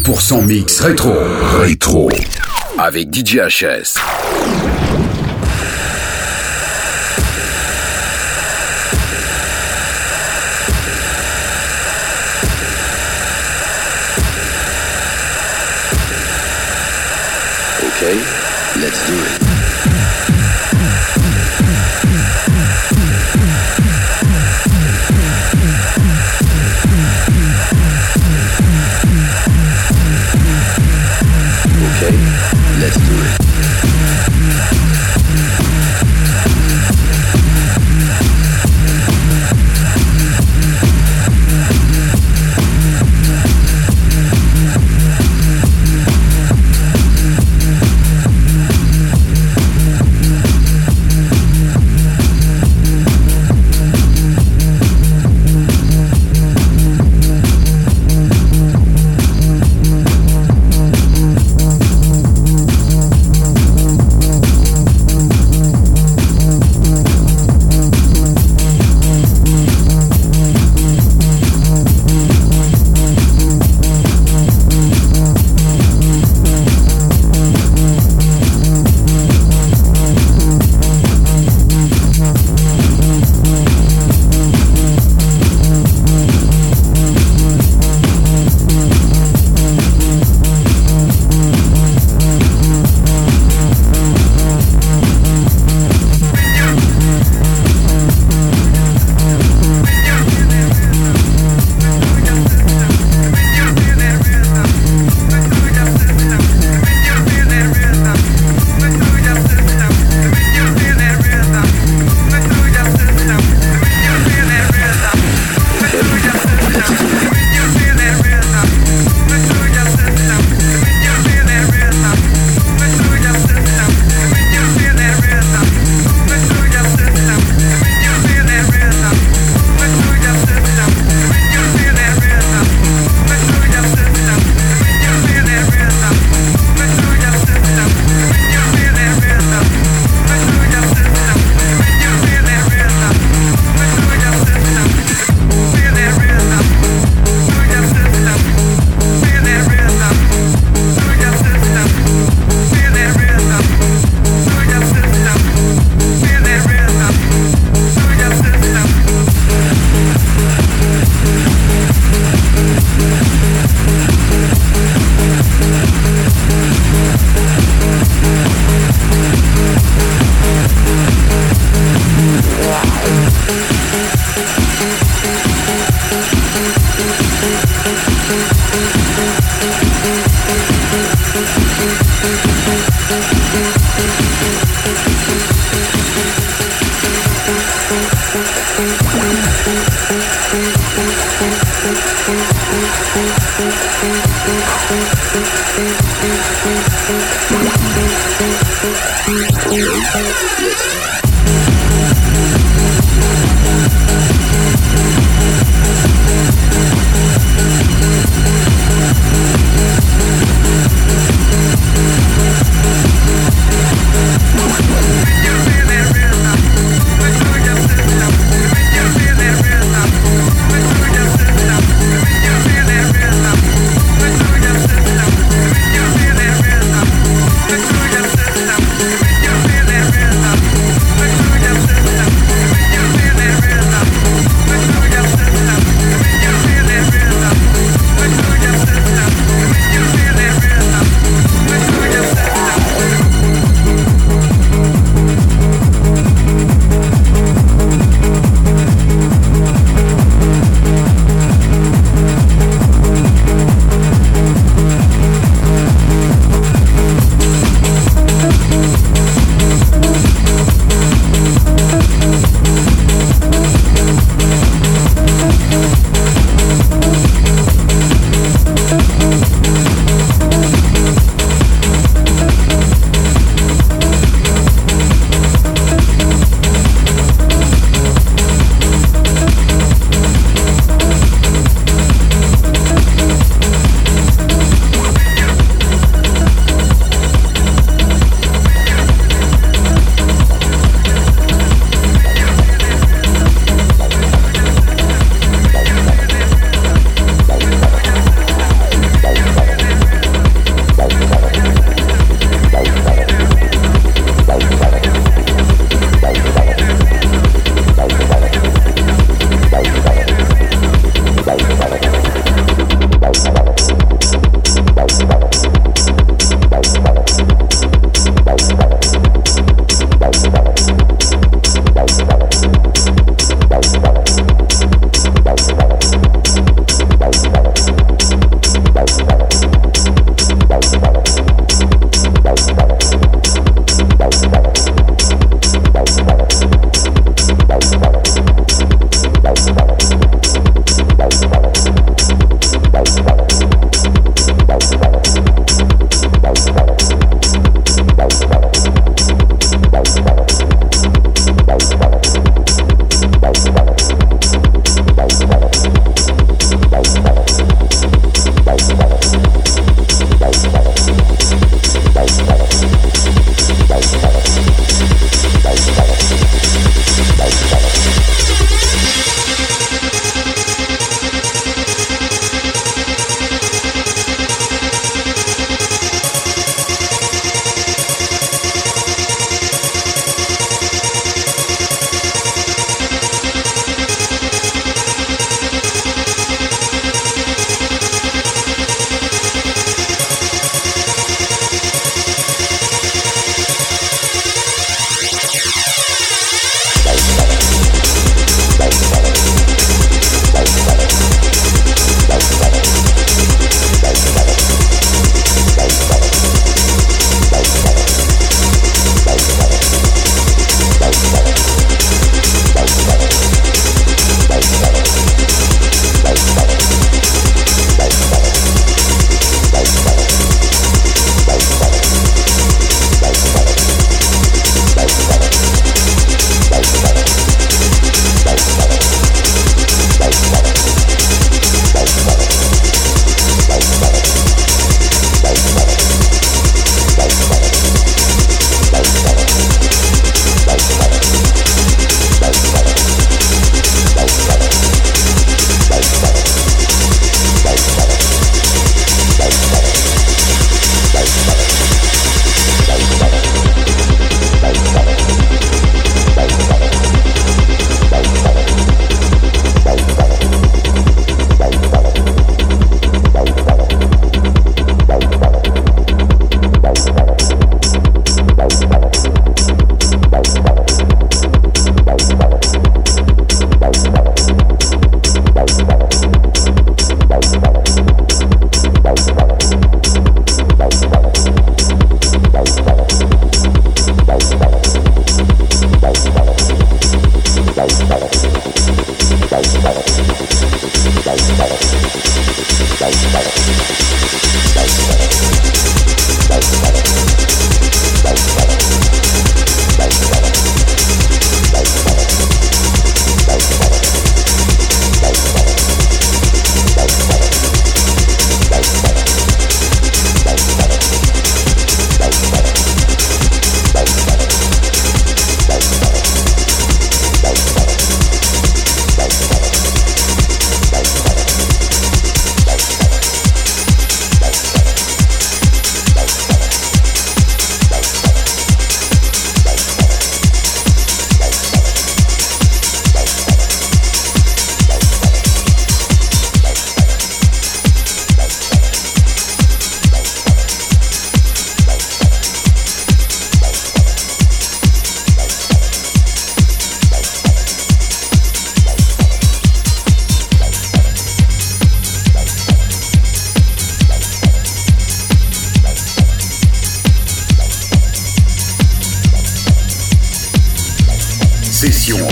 100% mix rétro avec DJ HS. Okay, let's do it.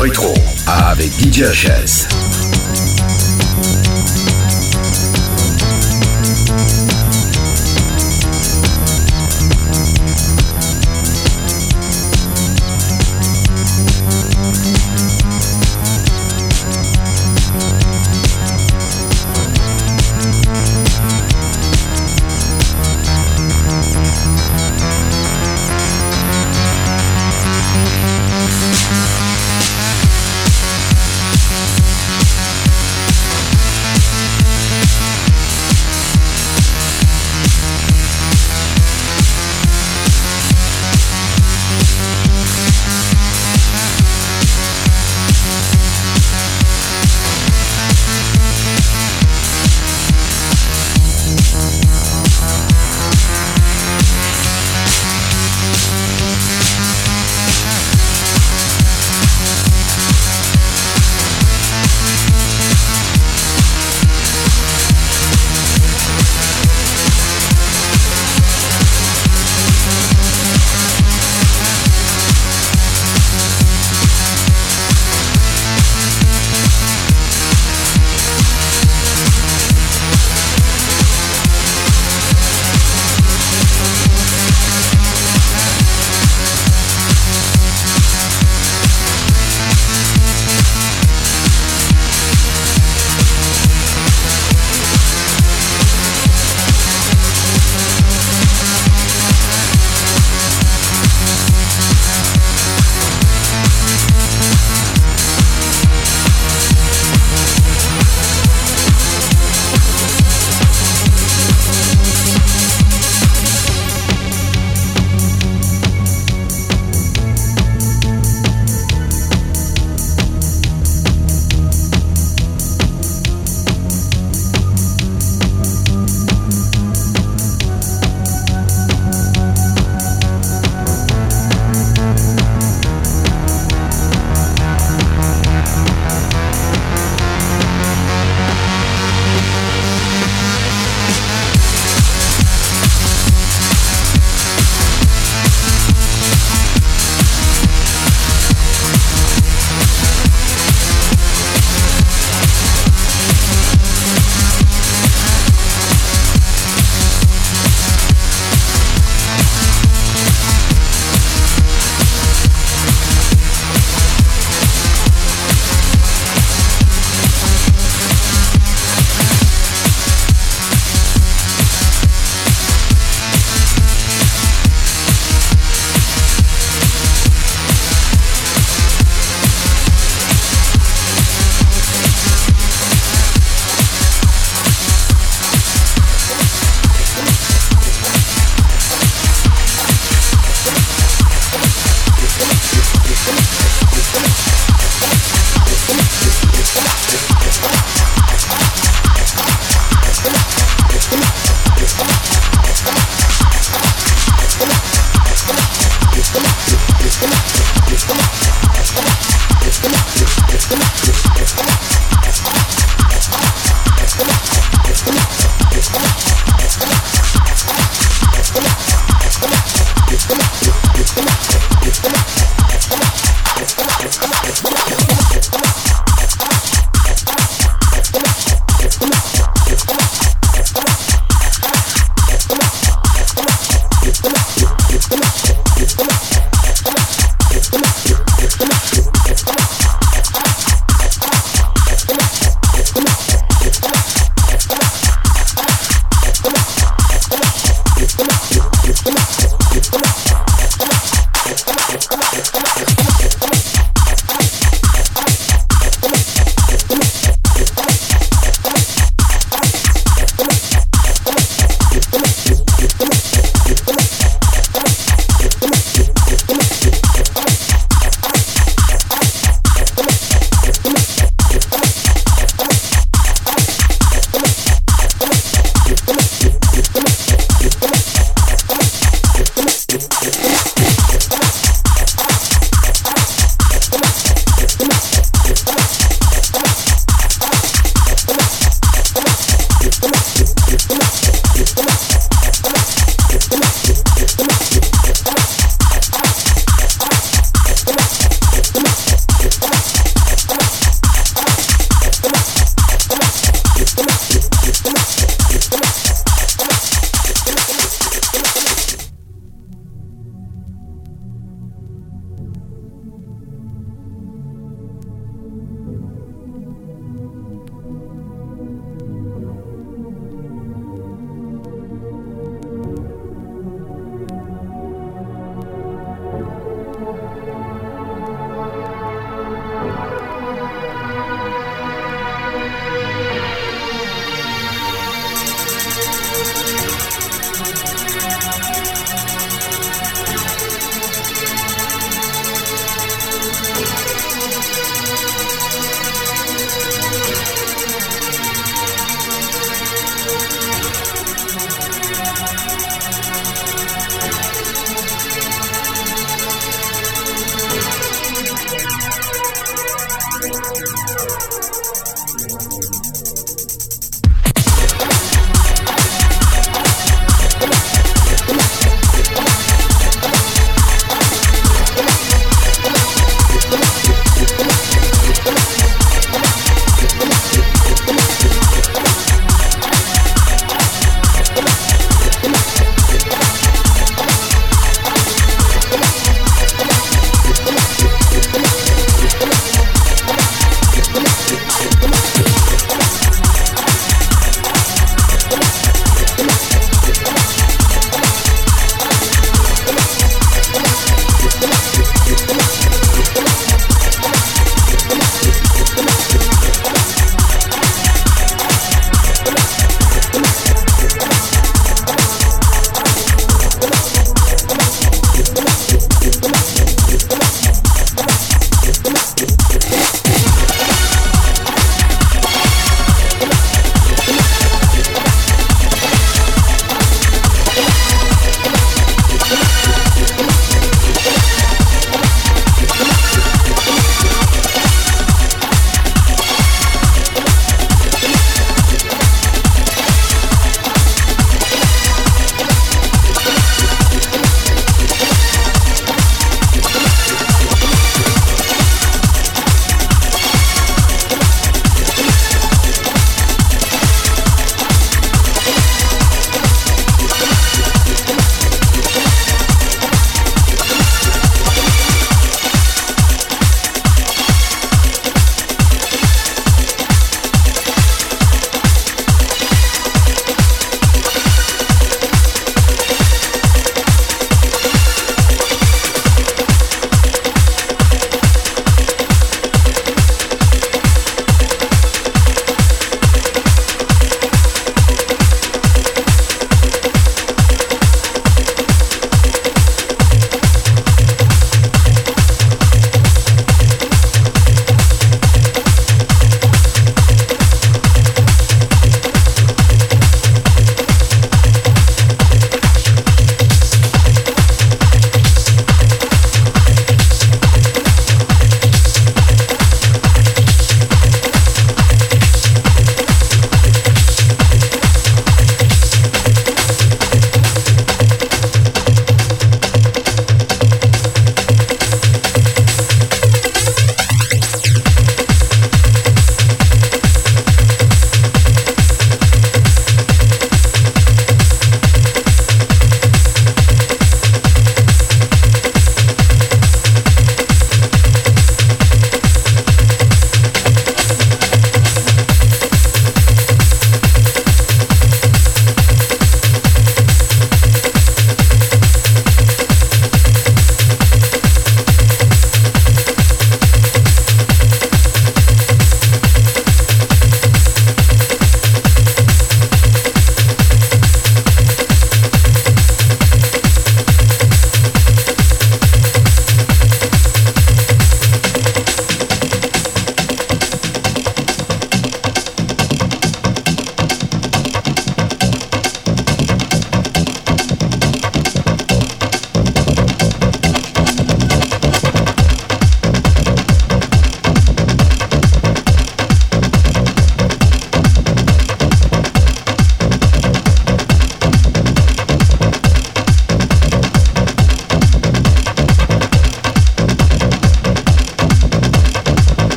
Rétro avec DJ HS.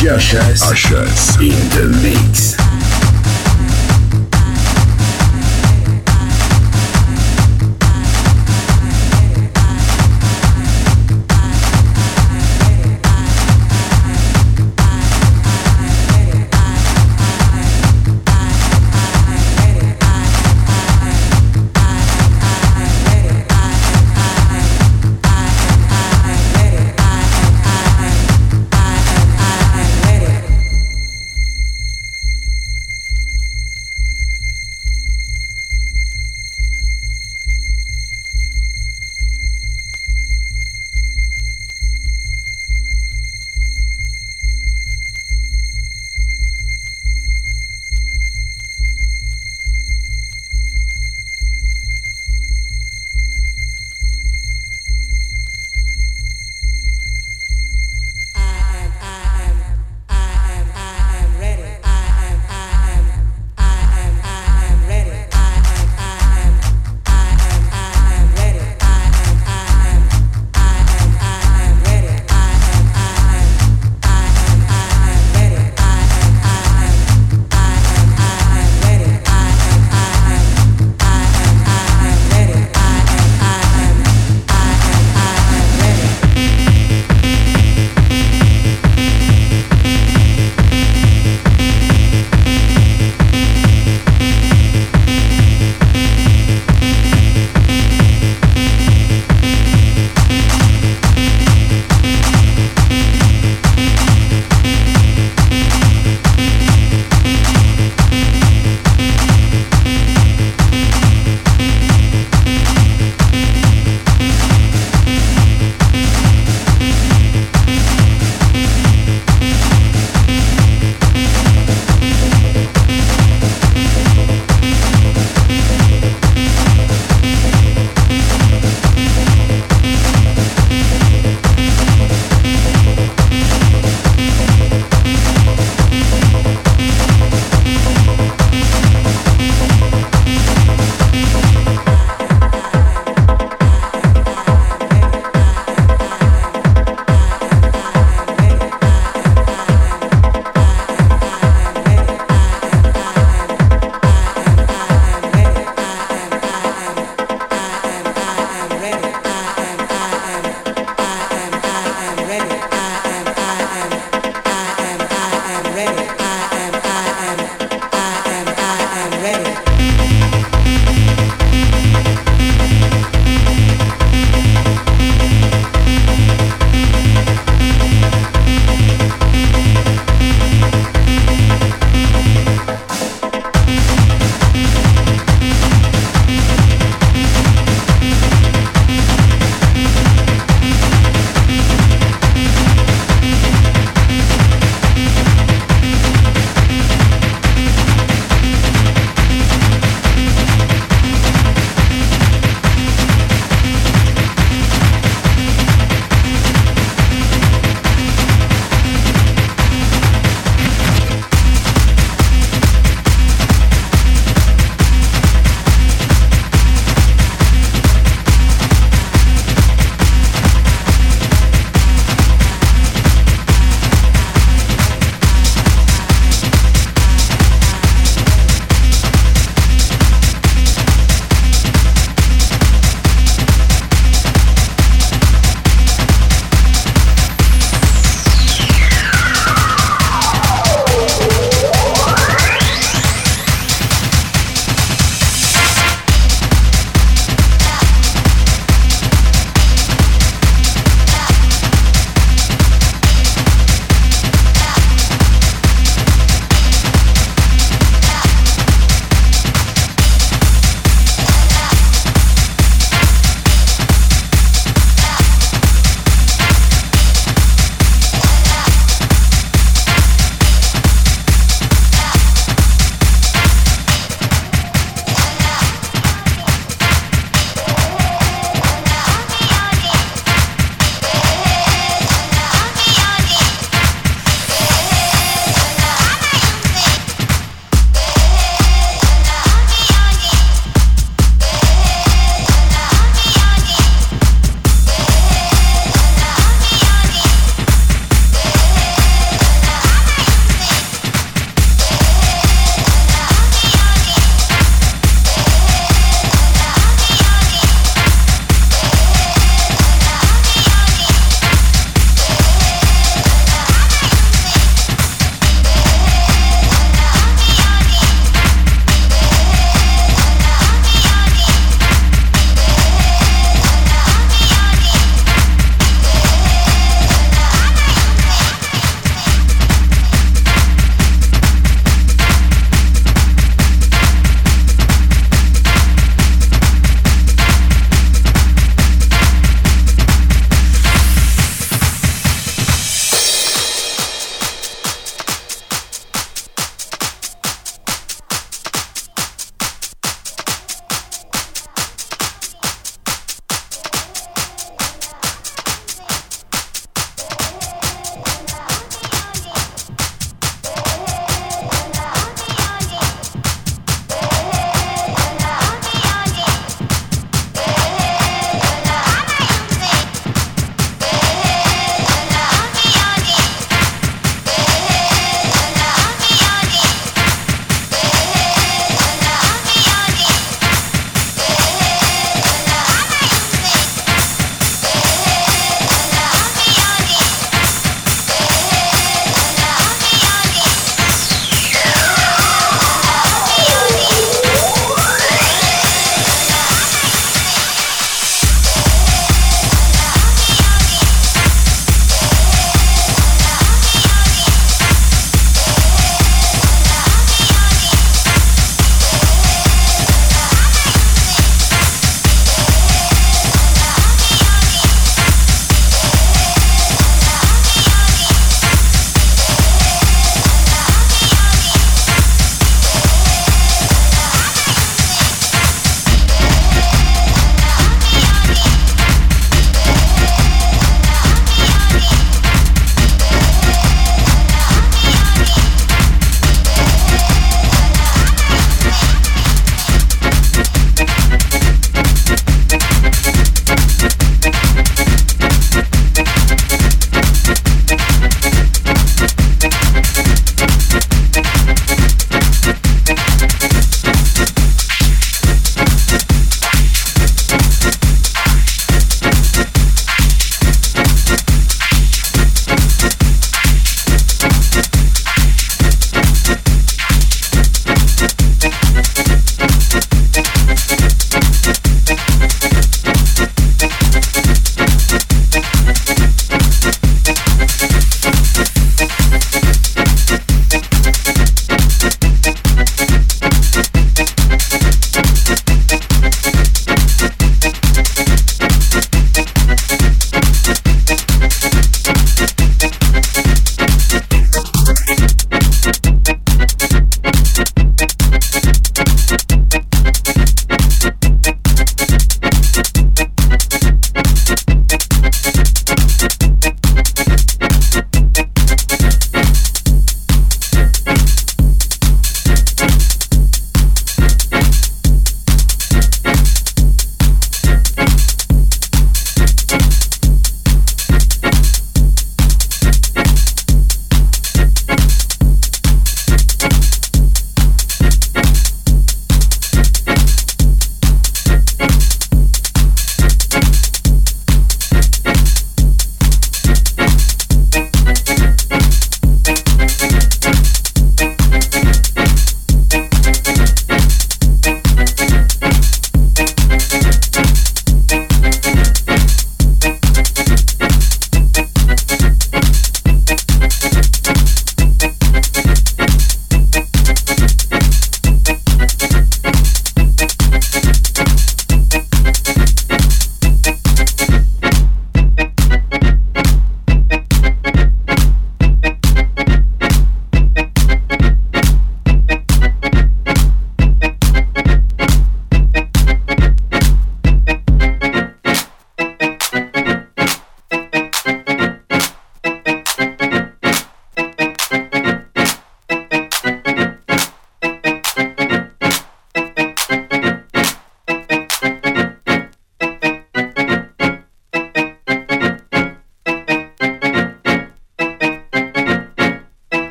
DJ HS in the mix.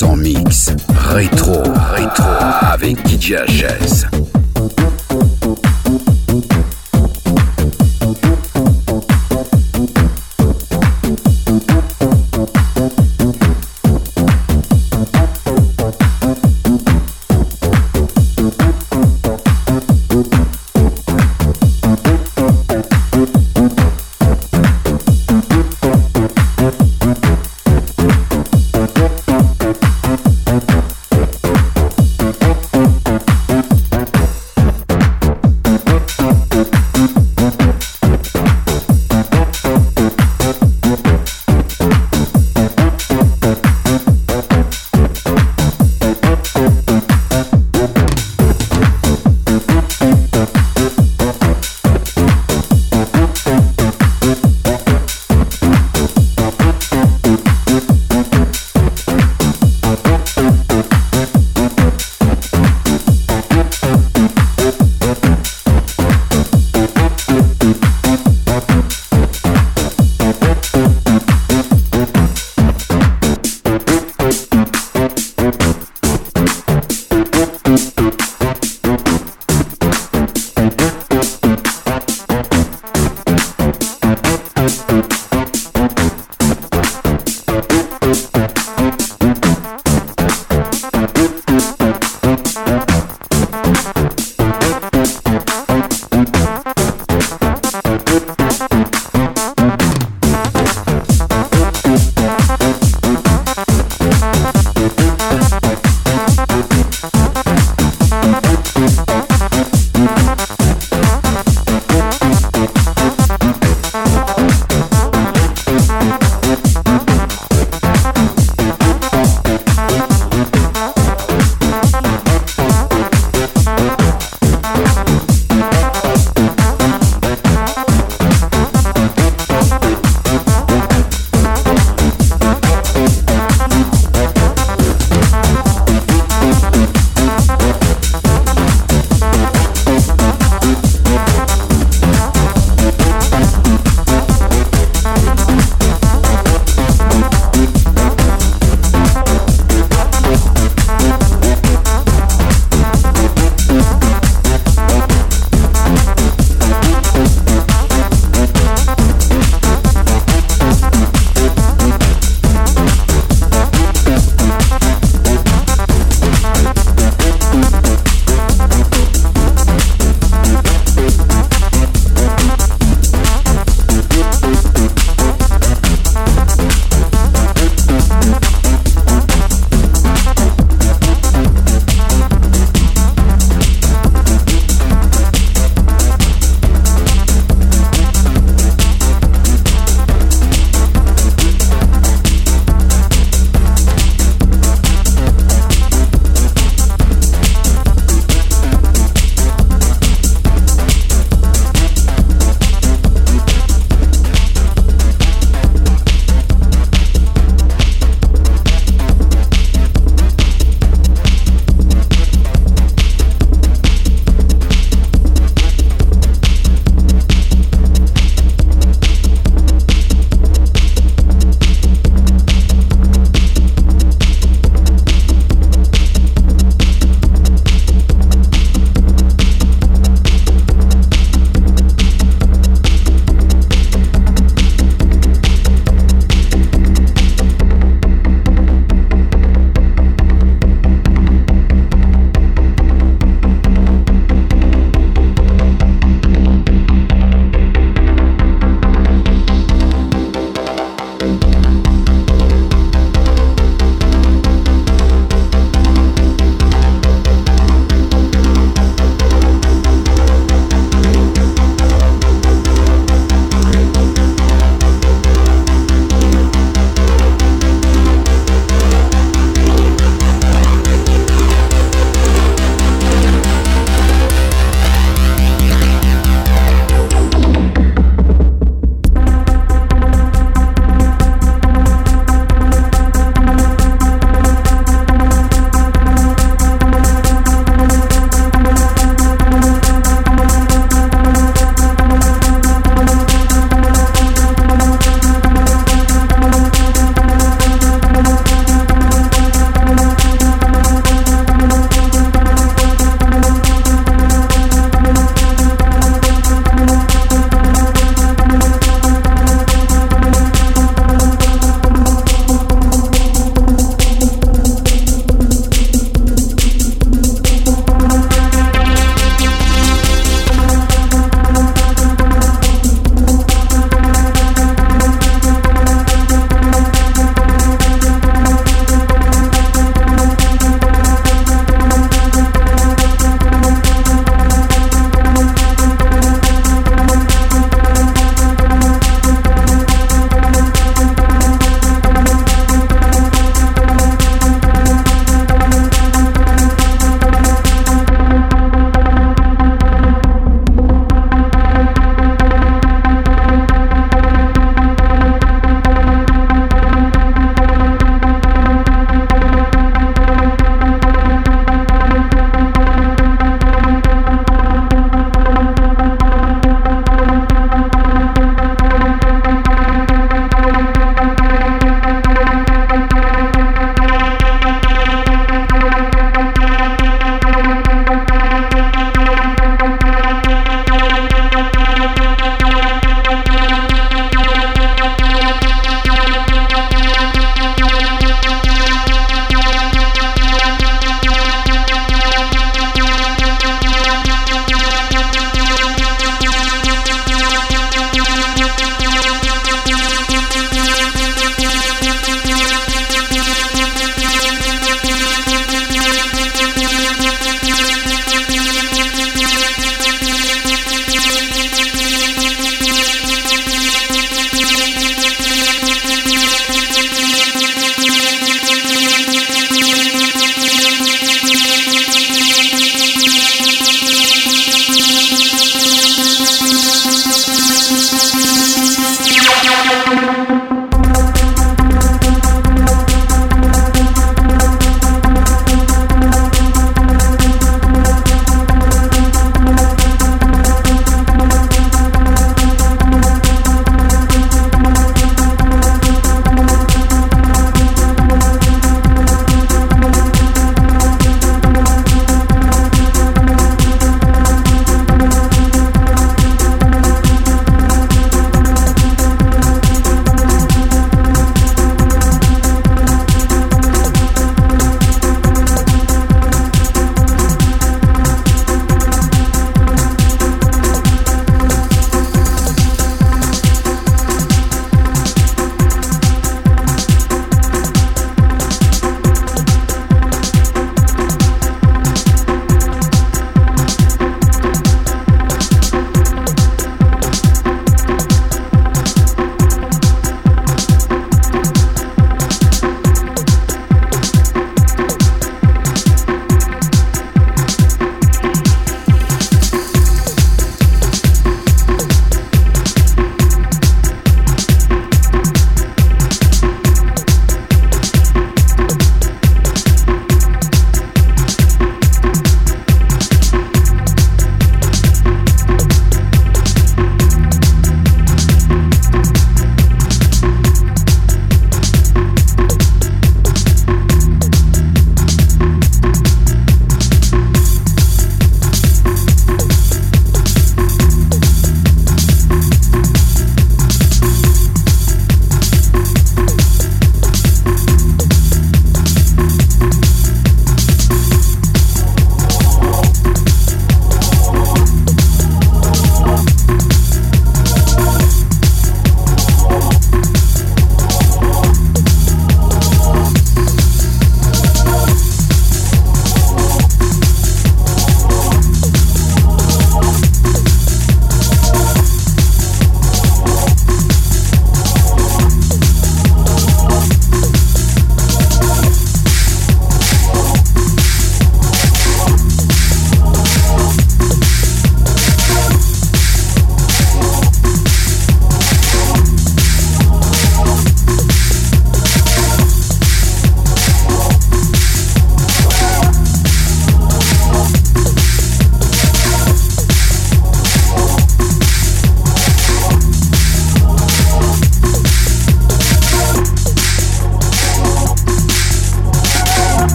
100% mix rétro avec DJ HS.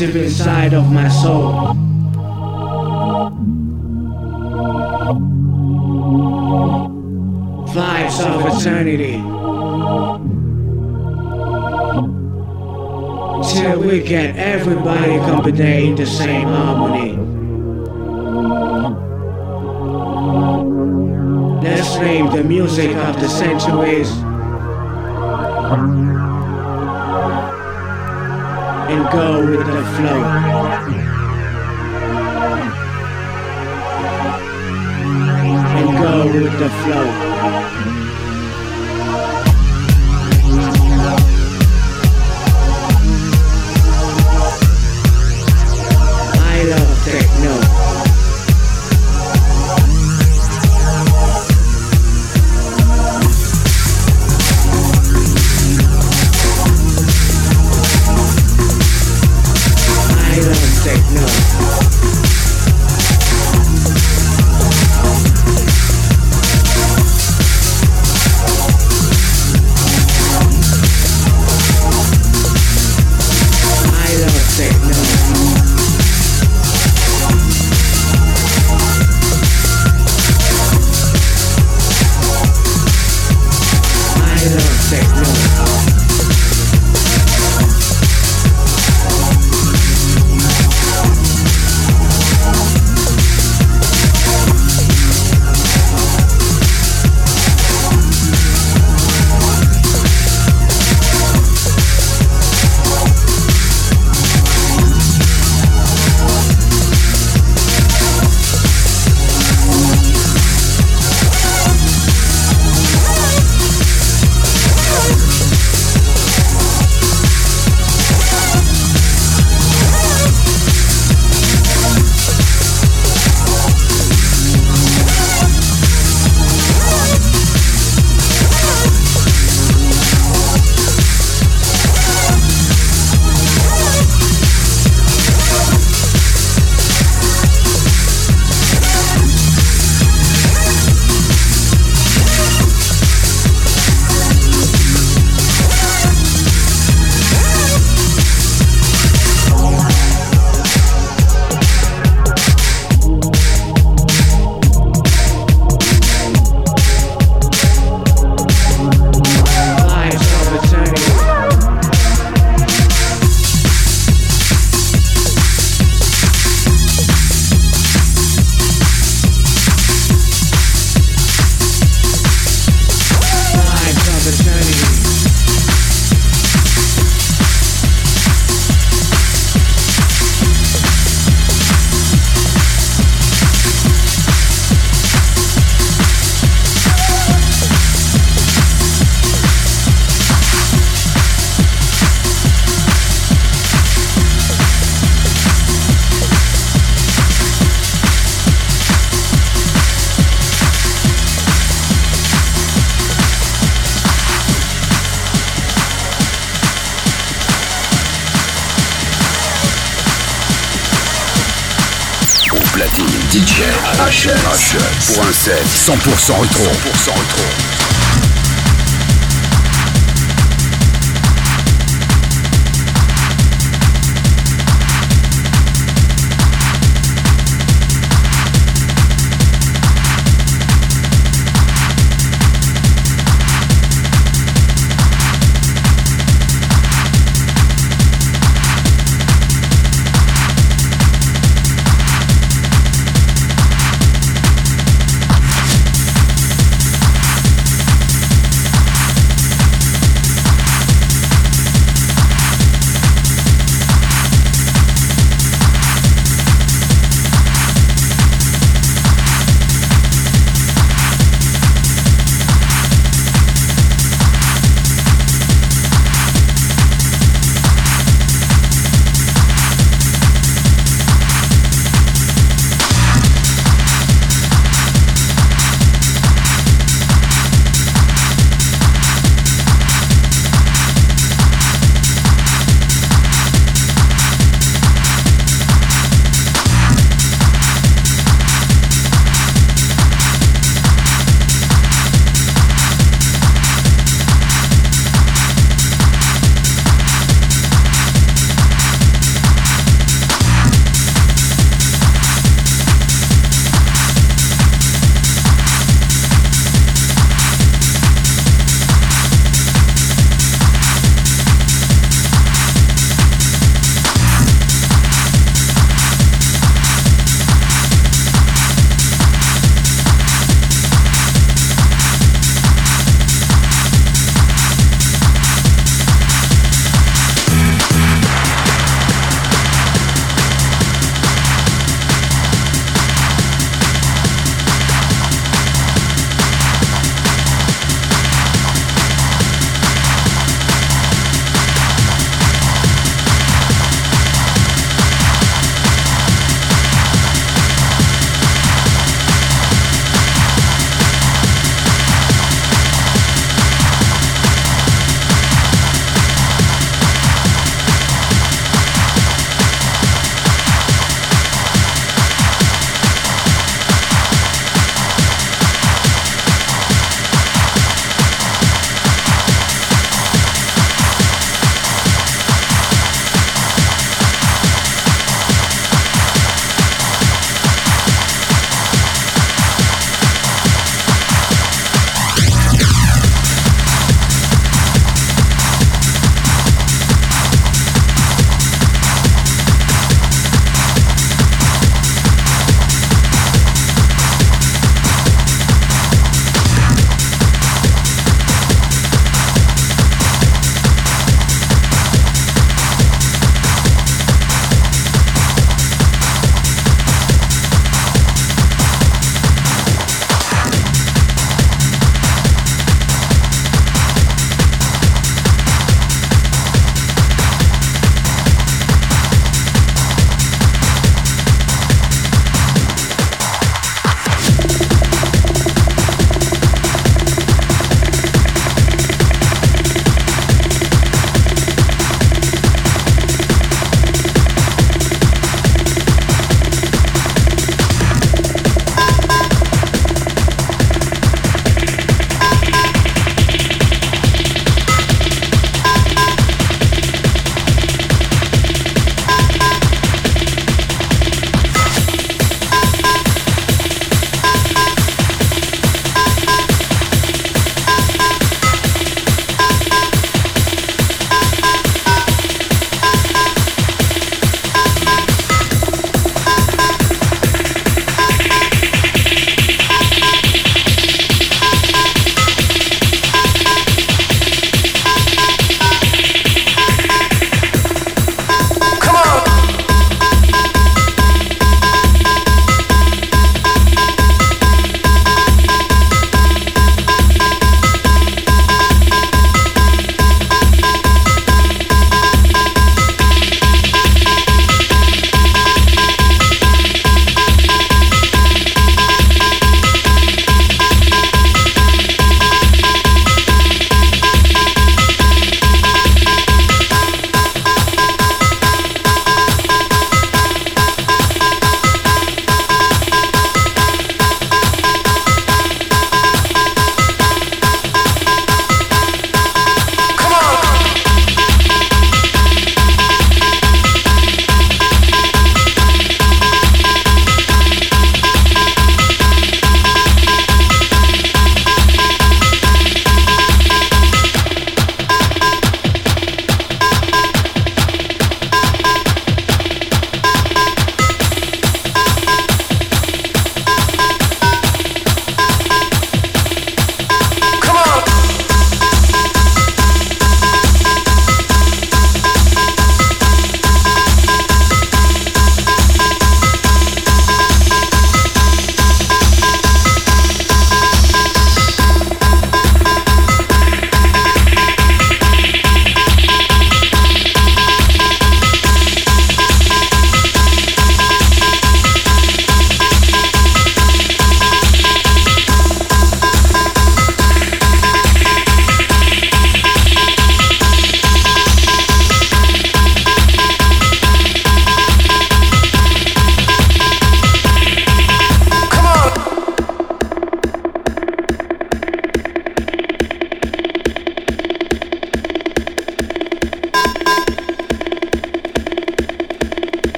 deep inside of my soul. Vibes of eternity. Till we get everybody company in the same harmony. Let's name the music of the centuries. And go with the flow. And go with the flow. DJ HS pour un set 100% rétro. 100% rétro.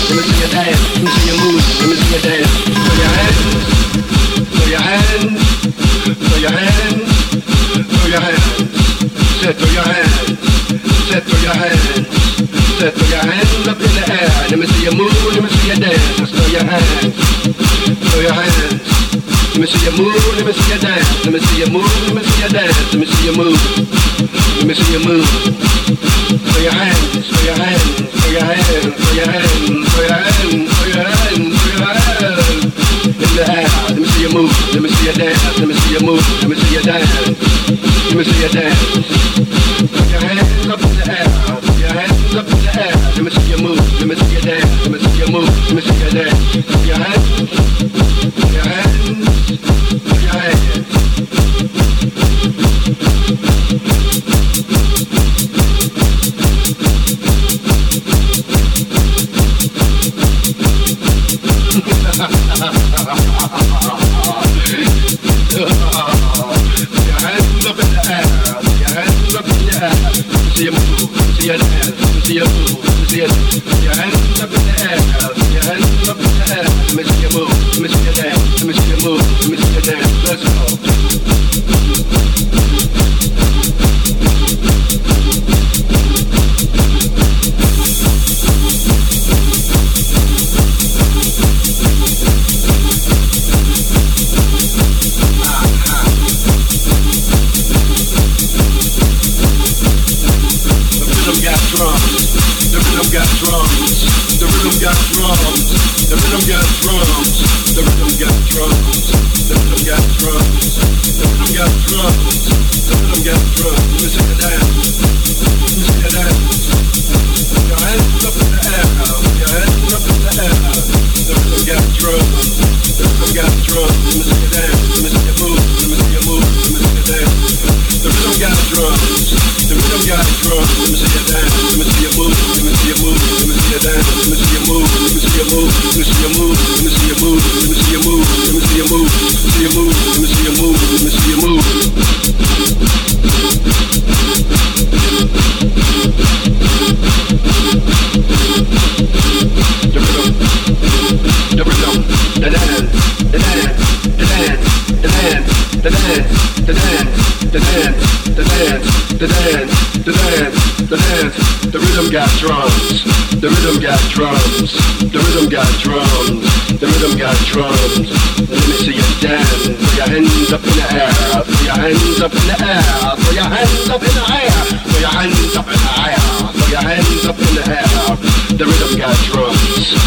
Let me see your hands, let me see your moves, let me see your dance. Throw your hands, throw your hands, throw your hands, throw your hands. Set throw your hands, set throw your hands, set throw your hands up in the air. Let me see your move, let me see your dance. Just throw your hands, throw your hands. Let me see your move, let me see your dance. Let me see your move, let me see your dance. Let me see your move, let me see your move. Throw your hands, throw your hands, throw your hands, throw your hands, throw your hands, throw your hands, throw your hands in the air. Let me see you move, let me see you dance, let me see you move, let me see you dance, let me see you dance. Throw your hands up in the air, throw your hands up in the air. Let me see you move, let me see you dance, let me see you move, let me see you dance. Throw your hands, throw your hands, throw your hands. Your hands up in the air, your hands up in the air. See you move, see your dance, see you move, see your dance. Your hands up in the air, your hands up in the air. Let me see you move, let me see your dance, let me see you move, let me see your dance. Let's go. Throw your hands up in the air, throw your hands up in the air. The rhythm got drums.